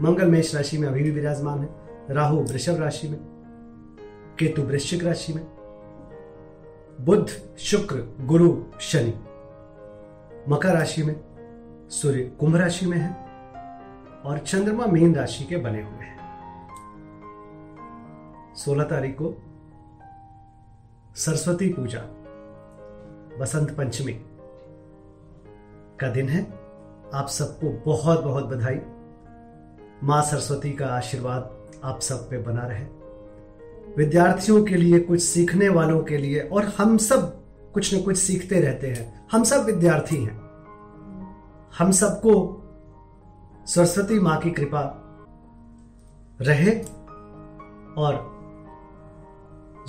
मंगल मेष राशि में अभी भी विराजमान है, राहु वृषभ राशि में, केतु वृश्चिक राशि में, बुध शुक्र गुरु शनि मकर राशि में, सूर्य कुंभ राशि में है और चंद्रमा मीन राशि के बने हुए हैं। 16 तारीख को सरस्वती पूजा बसंत पंचमी का दिन है। आप सबको बहुत बहुत बधाई। माँ सरस्वती का आशीर्वाद आप सब पे बना रहे। विद्यार्थियों के लिए, कुछ सीखने वालों के लिए, और हम सब कुछ न कुछ सीखते रहते हैं। हम सब विद्यार्थी हैं। हम सबको सरस्वती माँ की कृपा रहे और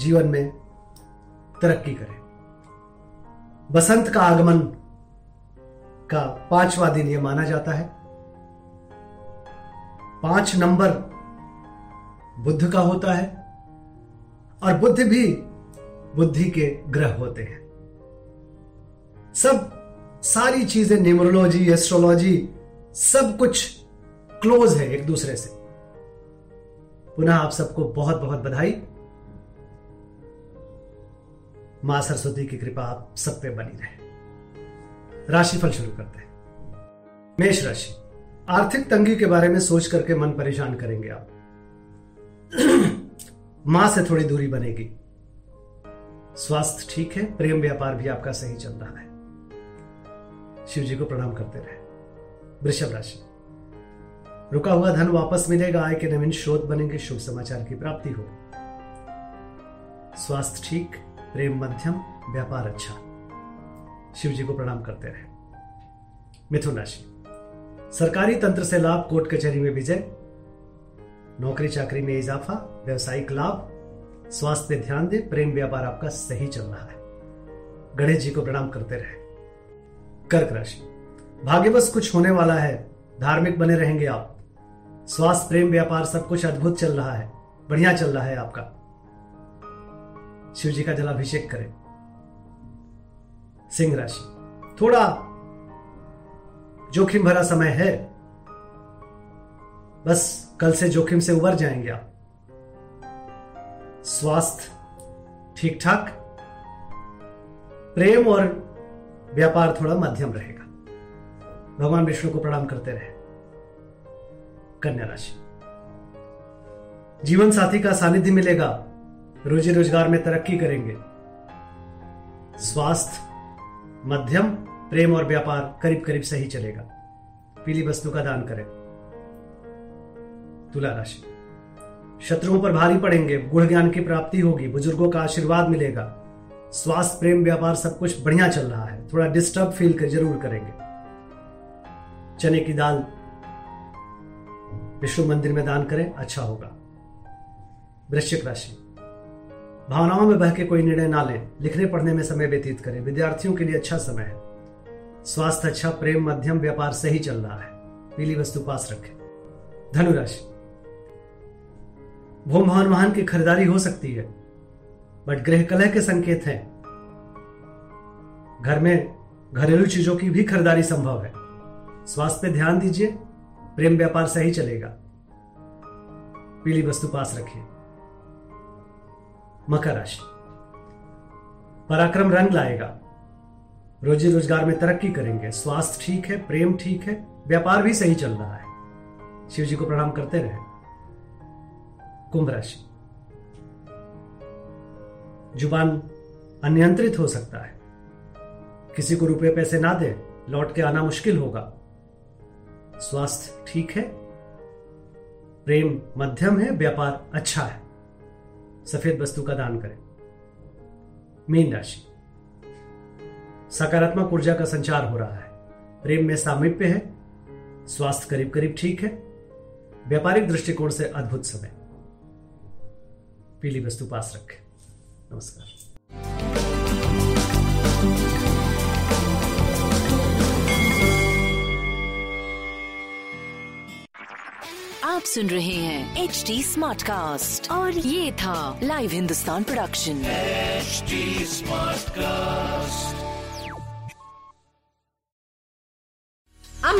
जीवन में तरक्की करें। बसंत का आगमन का 5वां दिन यह माना जाता है। 5 नंबर बुध का होता है और बुध भी बुद्धि के ग्रह होते हैं। सब सारी चीजें, न्यूमरोलॉजी, एस्ट्रोलॉजी, सब कुछ क्लोज है एक दूसरे से। पुनः आप सबको बहुत बहुत बधाई। मां सरस्वती की कृपा आप सब पे बनी रहे। राशिफल शुरू करते हैं। मेष राशि, आर्थिक तंगी के बारे में सोच करके मन परेशान करेंगे आप। मां से थोड़ी दूरी बनेगी। स्वास्थ्य ठीक है, प्रेम व्यापार भी आपका सही चल रहा है। शिव जी को प्रणाम करते रहे। वृषभ राशि, रुका हुआ धन वापस मिलेगा। आय के नवीन स्रोत बनेंगे। शुभ समाचार की प्राप्ति हो। स्वास्थ्य ठीक, प्रेम मध्यम, व्यापार अच्छा। शिव जी को प्रणाम करते रहे। मिथुन राशि, सरकारी तंत्र से लाभ, कोर्ट कचहरी में विजय, नौकरी चाकरी में इजाफा, व्यवसायिक लाभ, स्वास्थ्य पे ध्यान दें, प्रेम व्यापार आपका सही चल रहा है। गणेश जी को प्रणाम करते रहे। कर्क राशि, भाग्यवश कुछ होने वाला है। धार्मिक बने रहेंगे आप। स्वास्थ्य, प्रेम व्यापार सब कुछ अद्भुत चल रहा है, बढ़िया चल रहा है आपका। शिव जी का जलाभिषेक करें। सिंह राशि, थोड़ा जोखिम भरा समय है, बस कल से जोखिम से उबर जाएंगे आप। स्वास्थ्य ठीक ठाक, प्रेम और व्यापार थोड़ा मध्यम रहेगा। भगवान विष्णु को प्रणाम करते रहे। कन्या राशि, जीवन साथी का सानिध्य मिलेगा। रोजी रोजगार में तरक्की करेंगे। स्वास्थ्य मध्यम, प्रेम और व्यापार करीब करीब सही चलेगा। पीली वस्तु का दान करें। तुला राशि, शत्रुओं पर भारी पड़ेंगे। गुण ज्ञान की प्राप्ति होगी। बुजुर्गों का आशीर्वाद मिलेगा। स्वास्थ्य, प्रेम व्यापार सब कुछ बढ़िया चल रहा है। थोड़ा डिस्टर्ब फील जरूर करेंगे। चने की दाल विष्णु मंदिर में दान करें, अच्छा होगा। वृश्चिक राशि, भावनाओं में बह के कोई निर्णय ना लें। लिखने पढ़ने में समय व्यतीत करें। विद्यार्थियों के लिए अच्छा समय है। स्वास्थ्य अच्छा, प्रेम मध्यम, व्यापार सही चल रहा है। पीली वस्तु पास रखें। धनुराशि, भूम भवन वाहन की खरीदारी हो सकती है, बट ग्रह कलह के संकेत हैं। घर में घरेलू चीजों की भी खरीदारी संभव है। स्वास्थ्य पे ध्यान दीजिए, प्रेम व्यापार सही चलेगा। पीली वस्तु पास रखिए। मकर राशि, पराक्रम रंग लाएगा। रोजी रोजगार में तरक्की करेंगे। स्वास्थ्य ठीक है, प्रेम ठीक है, व्यापार भी सही चल रहा है। शिव जी को प्रणाम करते रहे। कुंभ राशि, जुबान अनियंत्रित हो सकता है। किसी को रुपए पैसे ना दे, लौट के आना मुश्किल होगा। स्वास्थ्य ठीक है, प्रेम मध्यम है, व्यापार अच्छा है। सफेद वस्तु का दान करें। मीन राशि, सकारात्मक ऊर्जा का संचार हो रहा है। प्रेम में सामीप्य है। स्वास्थ्य करीब करीब ठीक है। व्यापारिक दृष्टिकोण से अद्भुत समय, पीली वस्तु पास रखें। नमस्कार। आप सुन रहे हैं HD स्मार्ट कास्ट और ये था live Hindustan production HD Smartcast. I'm